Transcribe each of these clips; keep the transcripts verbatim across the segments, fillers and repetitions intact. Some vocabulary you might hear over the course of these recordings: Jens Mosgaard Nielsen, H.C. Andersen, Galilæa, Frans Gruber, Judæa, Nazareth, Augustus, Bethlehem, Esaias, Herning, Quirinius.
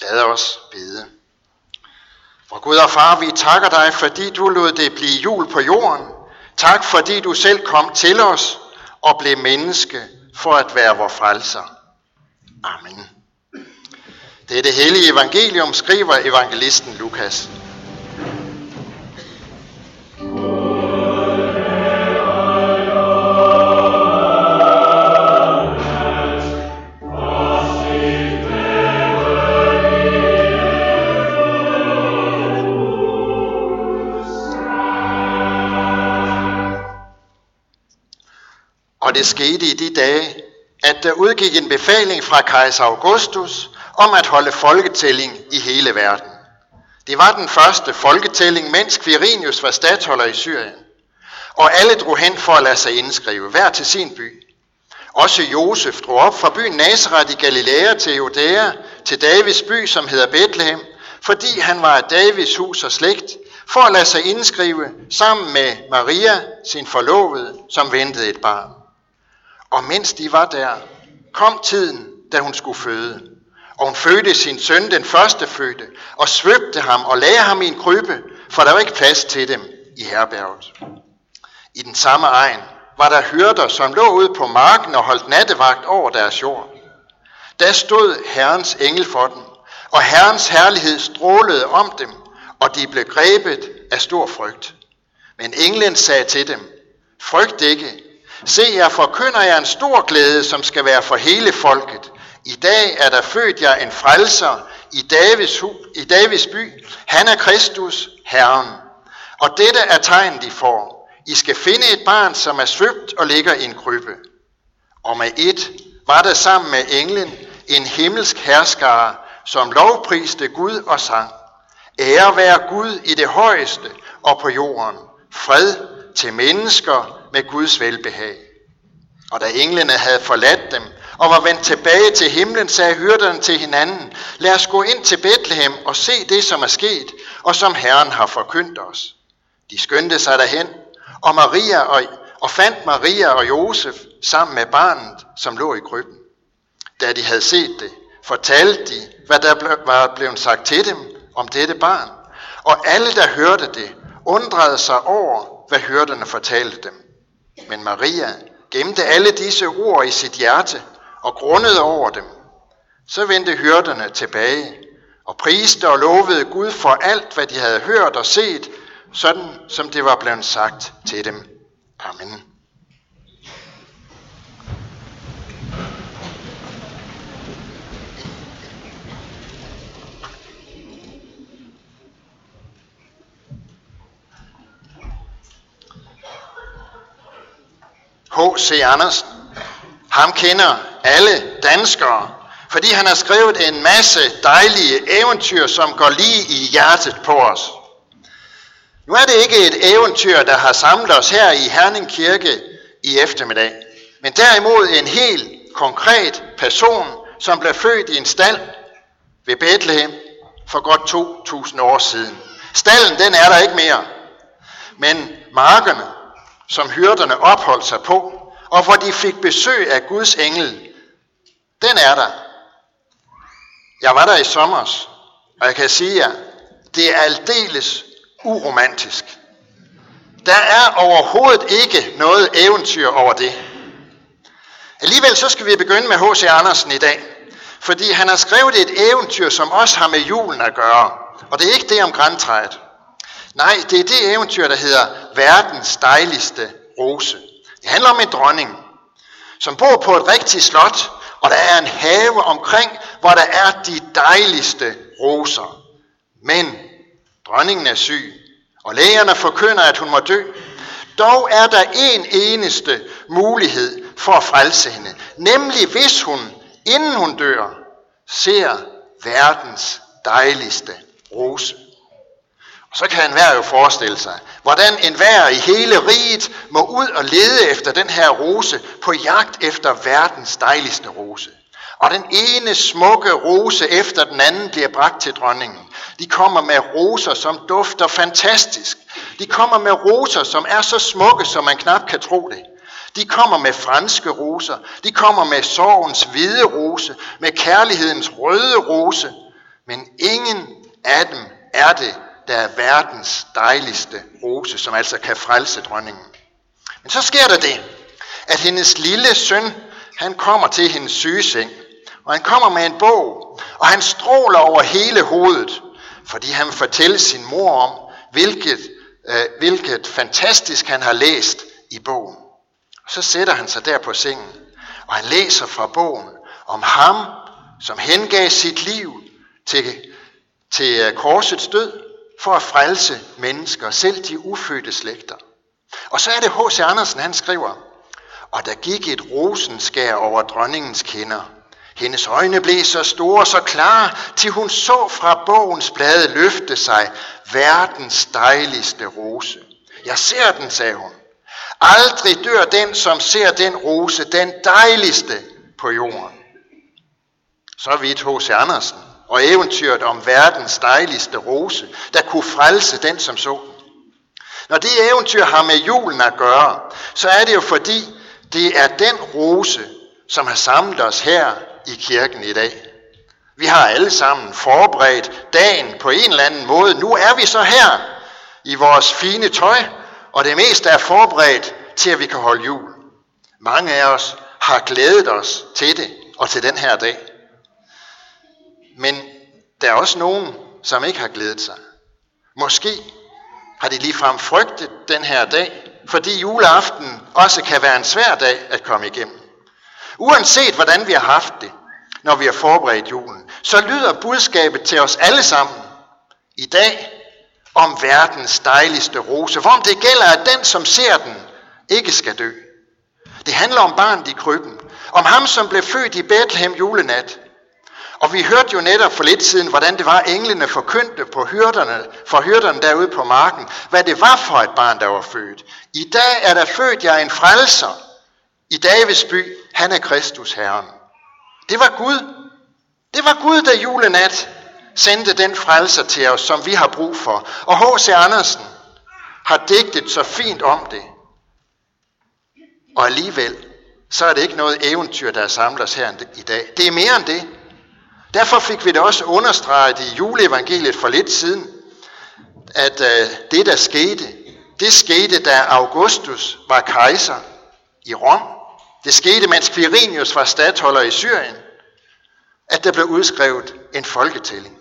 Lad os bede. Vor Gud og Far, vi takker dig, fordi du lod det blive jul på jorden. Tak, fordi du selv kom til os og blev menneske for at være vor frelser. Amen. Det er det hellige evangelium, skriver evangelisten Lukas. Og det skete i de dage, at der udgik en befaling fra kejser Augustus om at holde folketælling i hele verden. Det var den første folketælling, mens Quirinius var statholder i Syrien. Og alle drog hen for at lade sig indskrive, hver til sin by. Også Josef drog op fra byen Nazareth i Galilæa til Judæa, til Davids by, som hedder Bethlehem, fordi han var af Davids hus og slægt, for at lade sig indskrive sammen med Maria, sin forlovede, som ventede et barn. Og mens de var der, kom tiden, da hun skulle føde. Og hun fødte sin søn, den førstefødte, og svøbte ham og lagde ham i en krybbe, for der var ikke plads til dem i herberget. I den samme egen var der hyrder, som lå ude på marken og holdt nattevagt over deres jord. Der stod Herrens engel for dem, og Herrens herlighed strålede om dem, og de blev grebet af stor frygt. Men englen sagde til dem: "Frygt ikke. Se, jeg forkynder jer en stor glæde, som skal være for hele folket. I dag er der født jer en frelser i Davids, hu, i Davids by. Han er Kristus, Herren. Og dette er tegnet, I får. I skal finde et barn, som er svøbt og ligger i en krybbe." Og med et var der sammen med englen en himmelsk herskare, som lovpriste Gud og sang: "Ære være Gud i det højeste og på jorden. Fred til mennesker med Guds velbehag." Og da englene havde forladt dem og var vendt tilbage til himlen, sagde hyrderne til hinanden: "Lad os gå ind til Bethlehem og se det, som er sket, og som Herren har forkyndt os." De skyndte sig derhen, og, Maria og, og fandt Maria og Josef sammen med barnet, som lå i krybben. Da de havde set det, fortalte de, hvad der ble, var blevet sagt til dem om dette barn. Og alle, der hørte det, undrede sig over, hvad hyrderne fortalte dem. Men Maria gemte alle disse ord i sit hjerte og grundede over dem. Så vendte hyrderne tilbage og priste og lovede Gud for alt, hvad de havde hørt og set, sådan som det var blevet sagt til dem. Amen. H C. Andersen. Ham kender alle danskere, fordi han har skrevet en masse dejlige eventyr, som går lige i hjertet på os. Nu er det ikke et eventyr, der har samlet os her i Herning Kirke i eftermiddag, men derimod en helt konkret person, som blev født i en stald ved Bethlehem for godt to tusind år siden. Stallen, den er der ikke mere, men markerne, som hyrderne opholdt sig på, og hvor de fik besøg af Guds engel, den er der. Jeg var der i sommers, og jeg kan sige jer, det er aldeles uromantisk. Der er overhovedet ikke noget eventyr over det. Alligevel så skal vi begynde med H C. Andersen i dag, fordi han har skrevet et eventyr, som også har med julen at gøre, og det er ikke det om grantræet. Nej, det er det eventyr, der hedder Verdens dejligste rose. Det handler om en dronning, som bor på et rigtigt slot, og der er en have omkring, hvor der er de dejligste roser. Men dronningen er syg, og lægerne forkynder, at hun må dø. Dog er der en eneste mulighed for at frelse hende, nemlig hvis hun, inden hun dør, ser verdens dejligste rose. Så kan enhver jo forestille sig, hvordan enhver i hele riget må ud og lede efter den her rose, på jagt efter verdens dejligste rose. Og den ene smukke rose efter den anden bliver bragt til dronningen. De kommer med roser, som dufter fantastisk. De kommer med roser, som er så smukke, som man knap kan tro det. De kommer med franske roser. De kommer med sorgens hvide rose, med kærlighedens røde rose. Men ingen af dem er det, der er verdens dejligste rose, som altså kan frelse dronningen. Men så sker der det, at hendes lille søn, han kommer til hendes sygeseng, og han kommer med en bog, og han stråler over hele hovedet, fordi han fortæller sin mor om, hvilket, øh, hvilket fantastisk han har læst i bogen. Og så sætter han sig der på sengen, og han læser fra bogen om ham, som hengav sit liv til, til korsets død, for at frelse mennesker, selv de ufødte slægter. Og så er det H C. Andersen, han skriver, og der gik et rosenskær over dronningens kinder. Hendes øjne blev så store, så klare, til hun så fra bogens blade løfte sig verdens dejligste rose. Jeg ser den, sagde hun. Aldrig dør den, som ser den rose, den dejligste på jorden. Så vidt H C. Andersen og eventyret om verdens dejligste rose, der kunne frelse den, som så den. Når det eventyr har med julen at gøre, så er det jo fordi, det er den rose, som har samlet os her i kirken i dag. Vi har alle sammen forberedt dagen på en eller anden måde. Nu er vi så her i vores fine tøj, og det meste er forberedt til, at vi kan holde jul. Mange af os har glædet os til det og til den her dag. Men der er også nogen, som ikke har glædet sig. Måske har de ligefrem frygtet den her dag, fordi juleaften også kan være en svær dag at komme igennem. Uanset hvordan vi har haft det, når vi har forberedt julen, så lyder budskabet til os alle sammen i dag om verdens dejligste rose, hvorom det gælder, at den, som ser den, ikke skal dø. Det handler om barnet i krybben, om ham, som blev født i Bethlehem julenat. Og vi hørte jo netop for lidt siden, hvordan det var, englene forkyndte på hyrderne, for hyrderne derude på marken, hvad det var for et barn, der var født. I dag er der født jer en frelser i Davids by, han er Kristus Herren. Det var Gud. Det var Gud, der julenat sendte den frelser til os, som vi har brug for. Og H C. Andersen har digtet så fint om det. Og alligevel, så er det ikke noget eventyr, der samler os her i dag. Det er mere end det. Derfor fik vi det også understreget i juleevangeliet for lidt siden, at det, der skete, det skete, da Augustus var kejser i Rom. Det skete, mens Quirinius var statholder i Syrien, at der blev udskrevet en folketælling.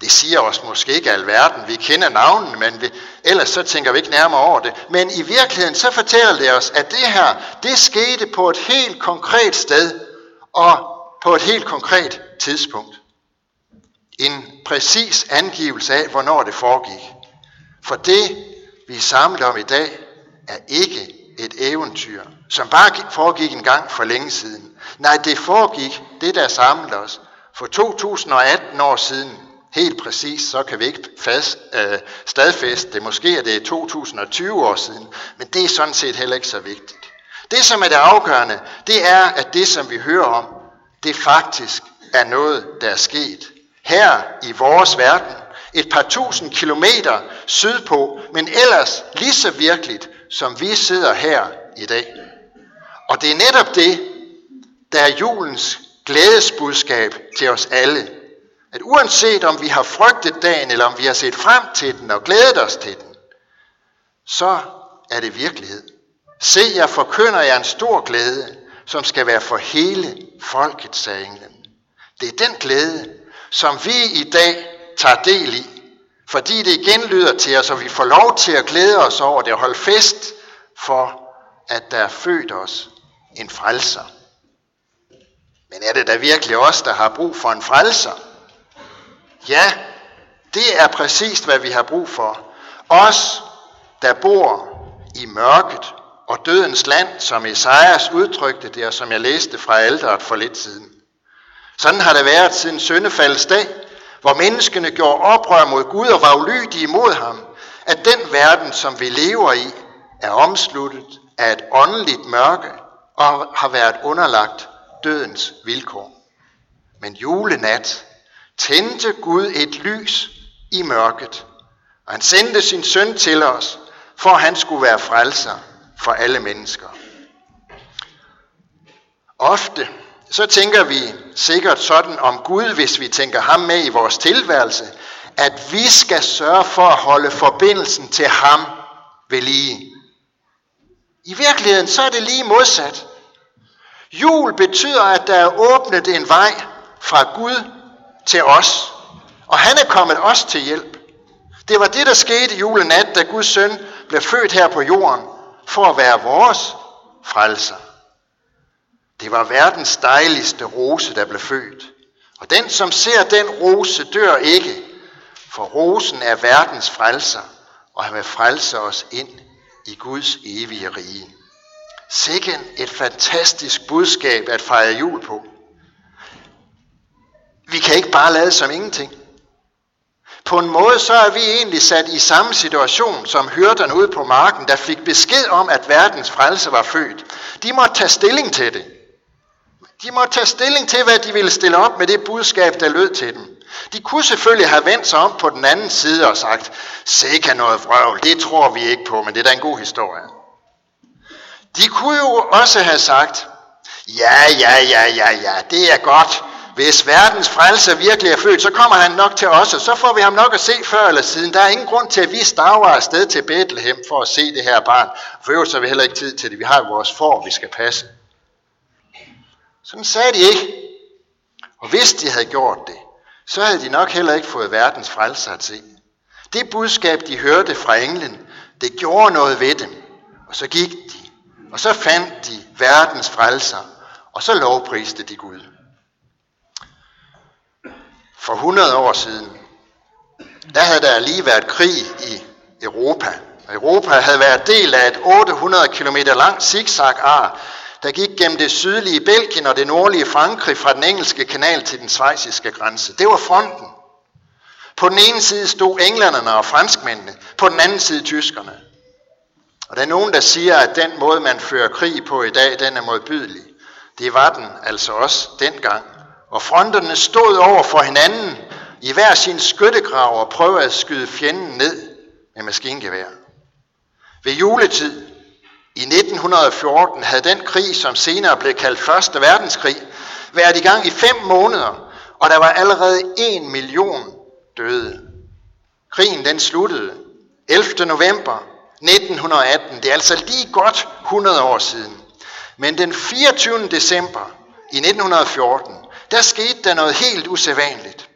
Det siger os måske ikke alverden. Vi kender navnene, men vi, ellers så tænker vi ikke nærmere over det. Men i virkeligheden så fortæller det os, at det her, det skete på et helt konkret sted og på et helt konkret tidspunkt. En præcis angivelse af, hvornår det foregik. For det, vi er samlet om i dag, er ikke et eventyr, som bare foregik en gang for længe siden. Nej, det foregik, det der samlede os, for to tusind og atten år siden. Helt præcis, så kan vi ikke fast, øh, stadfæste det. Måske er det to tusind og tyve år siden, men det er sådan set heller ikke så vigtigt. Det, som er det afgørende, det er, at det, som vi hører om, det faktisk er noget, der er sket her i vores verden, et par tusind kilometer sydpå, men ellers lige så virkeligt, som vi sidder her i dag. Og det er netop det, der er julens glædesbudskab til os alle. At uanset om vi har frygtet dagen, eller om vi har set frem til den og glædet os til den, så er det virkelighed. Se, jeg forkynder jer en stor glæde, som skal være for hele folket, sagde englen. Det er den glæde, som vi i dag tager del i, fordi det igen lyder til os, og vi får lov til at glæde os over det og holde fest for, at der er født os en frelser. Men er det da virkelig os, der har brug for en frelser? Ja, det er præcist, hvad vi har brug for. Os, der bor i mørket og dødens land, som Esaias udtrykte det, og som jeg læste fra alteret for lidt siden. Sådan har det været siden syndefaldets dag, hvor menneskene gjorde oprør mod Gud og var ulydige mod ham, at den verden, som vi lever i, er omsluttet af et åndeligt mørke og har været underlagt dødens vilkår. Men julenat tændte Gud et lys i mørket, og han sendte sin søn til os, for at han skulle være frelser for alle mennesker. Ofte så tænker vi sikkert sådan om Gud, hvis vi tænker ham med i vores tilværelse, at vi skal sørge for at holde forbindelsen til ham ved lige. I virkeligheden så er det lige modsat. Jul betyder, at der er åbnet en vej fra Gud til os, og han er kommet os til hjælp. Det var det, der skete julenat, da Guds søn blev født her på jorden, for at være vores frelser. Det var verdens dejligste rose, der blev født. Og den, som ser den rose, dør ikke, for rosen er verdens frelser, og han vil frelse os ind i Guds evige rige. Sikken et fantastisk budskab at fejre jul på. Vi kan ikke bare lade som ingenting. På en måde så er vi egentlig sat i samme situation som hyrderne ude på marken, der fik besked om, at verdens frelse var født. De måtte tage stilling til det. De måtte tage stilling til, hvad de ville stille op med det budskab, der lød til dem. De kunne selvfølgelig have vendt sig om på den anden side og sagt, sikke noget vrøvl, det tror vi ikke på, men det er da en god historie. De kunne jo også have sagt, ja, ja, ja, ja, ja, det er godt. Hvis verdens frelser virkelig er født, så kommer han nok til os, og så får vi ham nok at se før eller siden. Der er ingen grund til, at vi stager afsted til Bethlehem for at se det her barn. For øvrigt så har vi heller ikke tid til det. Vi har vores får, vi skal passe. Sådan sagde de ikke. Og hvis de havde gjort det, så havde de nok heller ikke fået verdens frelser at se. Det budskab, de hørte fra englen, det gjorde noget ved dem. Og så gik de, og så fandt de verdens frelser, og så lovpriste de Gud. For hundrede år siden, der havde der lige været krig i Europa. Og Europa havde været del af et otte hundrede kilometer langt zigzag-ar, der gik gennem det sydlige Belgien og det nordlige Frankrig fra den engelske kanal til den schweiziske grænse. Det var fronten. På den ene side stod englænderne og franskmændene, på den anden side tyskerne. Og der er nogen, der siger, at den måde, man fører krig på i dag, den er modbydelig. Det var den altså også dengang. Og fronterne stod over for hinanden i hver sin skyttegrav og prøvede at skyde fjenden ned med maskingevær. Ved juletid i nitten fjorten havde den krig, som senere blev kaldt Første Verdenskrig, været i gang i fem måneder, og der var allerede en million døde. Krigen den sluttede ellevte november nitten atten, det er altså lige godt hundrede år siden. Men den fireogtyvende december i nitten fjorten, der skete der noget helt usædvanligt.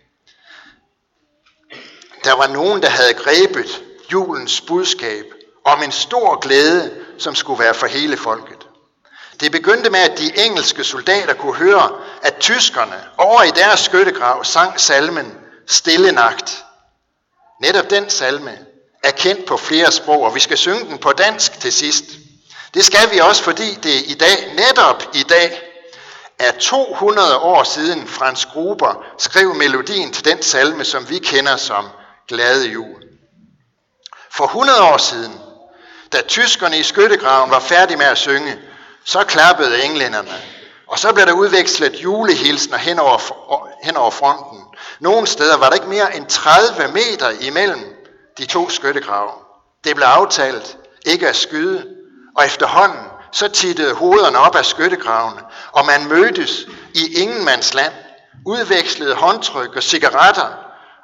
Der var nogen, der havde grebet julens budskab om en stor glæde, som skulle være for hele folket. Det begyndte med, at de engelske soldater kunne høre, at tyskerne over i deres skyttegrav sang salmen Stille Nagt. Netop den salme er kendt på flere sprog, og vi skal synge den på dansk til sidst. Det skal vi også, fordi det i dag, netop i dag, er to hundrede år siden Frans Gruber skrev melodien til den salme, som vi kender som Glade Jul. For hundrede år siden, da tyskerne i skyttegraven var færdige med at synge, så klappede englænderne, og så blev der udvekslet julehilsner hen over, hen over fronten. Nogle steder var der ikke mere end tredive meter imellem de to skyttegrave. Det blev aftalt ikke at skyde, og efterhånden så tittede hovederne op af skyttegravene, og man mødtes i ingenmandsland, udvekslede håndtryk og cigaretter,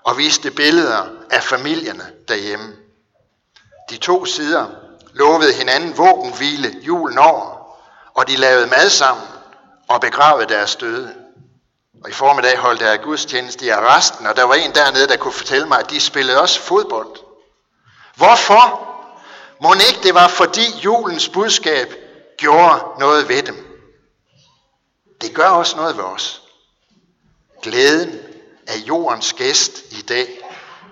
og viste billeder af familierne derhjemme. De to sider lovede hinanden våbenhvile julen over, og de lavede mad sammen og begravede deres døde. Og i formiddag holdt der gudstjeneste i arresten, og der var en dernede, der kunne fortælle mig, at de spillede også fodbold. Hvorfor? Mon ikke det var, fordi julens budskab gjorde noget ved dem. Det gør også noget ved os. Glæden er jordens gæst i dag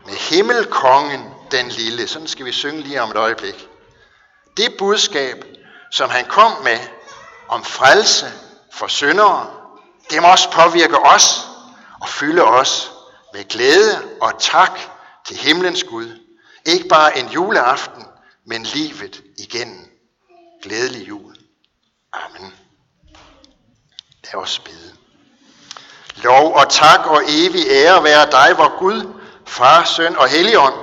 med himmelkongen den lille. Sådan skal vi synge lige om et øjeblik. Det budskab, som han kom med om frelse for syndere, det må også påvirke os og fylde os med glæde og tak til himlens Gud. Ikke bare en juleaften, men livet igennem. Glædelig jul. Amen. Lad os bede. Lov og tak og evig ære være dig, vor Gud, Far, Søn og Helligånd,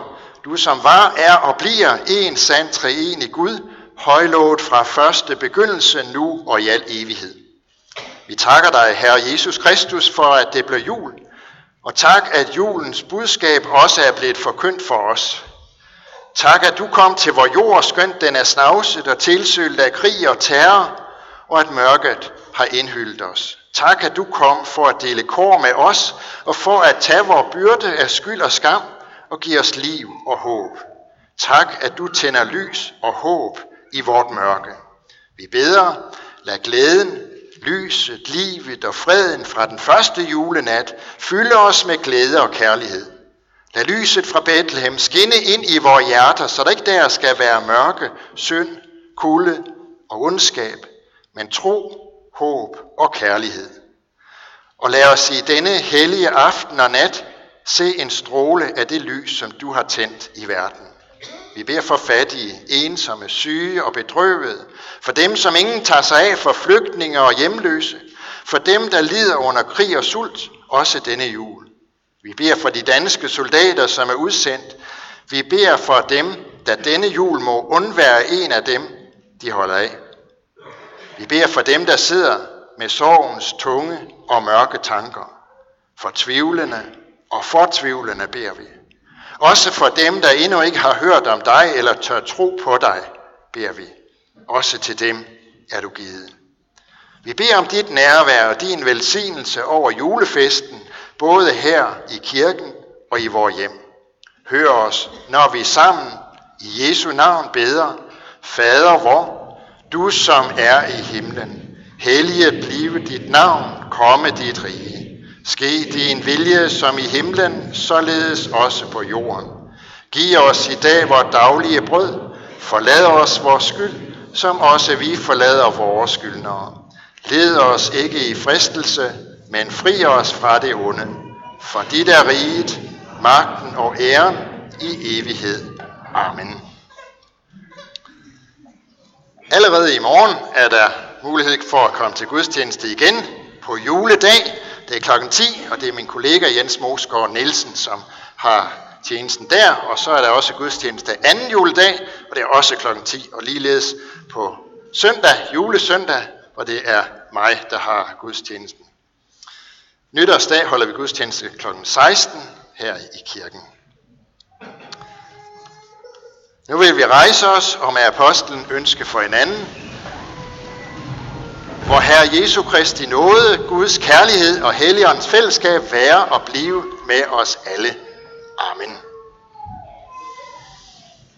du som var, er og bliver en sand treenig Gud, højlovet fra første begyndelse, nu og i al evighed. Vi takker dig, Herre Jesus Kristus, for at det blev jul, og tak, at julens budskab også er blevet forkyndt for os. Tak, at du kom til vor jord, skønt den er snavset og tilsølt af krig og terror, og at mørket har indhyllet os. Tak, at du kom for at dele kår med os, og for at tage vor byrde af skyld og skam, og give os liv og håb. Tak, at du tænder lys og håb i vort mørke. Vi beder, lad glæden, lyset, livet og freden fra den første julenat fylde os med glæde og kærlighed. Lad lyset fra Bethlehem skinne ind i vores hjerter, så der ikke der skal være mørke, synd, kulde og ondskab, men tro, håb og kærlighed. Og lad os i denne hellige aften og nat se en stråle af det lys, som du har tændt i verden. Vi beder for fattige, ensomme, syge og bedrøvede, for dem, som ingen tager sig af, for flygtninge og hjemløse, for dem, der lider under krig og sult, også denne jul. Vi beder for de danske soldater, som er udsendt. Vi beder for dem, der denne jul må undvære en af dem, de holder af. Vi beder for dem, der sidder med sorgens tunge og mørke tanker. For tvivlende og fortvivlende beder vi. Også for dem, der endnu ikke har hørt om dig eller tør tro på dig, beder vi. Også til dem er du givet. Vi beder om dit nærvær og din velsignelse over julefesten, både her i kirken og i vores hjem. Hør os, når vi sammen i Jesu navn beder, Fader vor, du som er i himlen, helliget blive dit navn, komme dit rige. Ske din vilje som i himlen, således også på jorden. Giv os i dag vores daglige brød. Forlad os vores skyld, som også vi forlader vores skyldnere. Led os ikke i fristelse, men fri os fra det onde. For dit er riget, magten og æren i evighed. Amen. Allerede i morgen er der mulighed for at komme til gudstjeneste igen på juledag. Det er klokken ti, og det er min kollega Jens Mosgaard Nielsen, som har tjenesten der. Og så er der også gudstjeneste anden juledag, og det er også klokken ti. Og ligeledes på søndag, julesøndag, og det er mig, der har gudstjenesten. Nytårsdag holder vi gudstjeneste klokken seksten her i kirken. Nu vil vi rejse os og med apostlen ønske for hinanden. Vor Herre Jesu Kristi nåde, Guds kærlighed og Helligåndens fællesskab være og blive med os alle. Amen.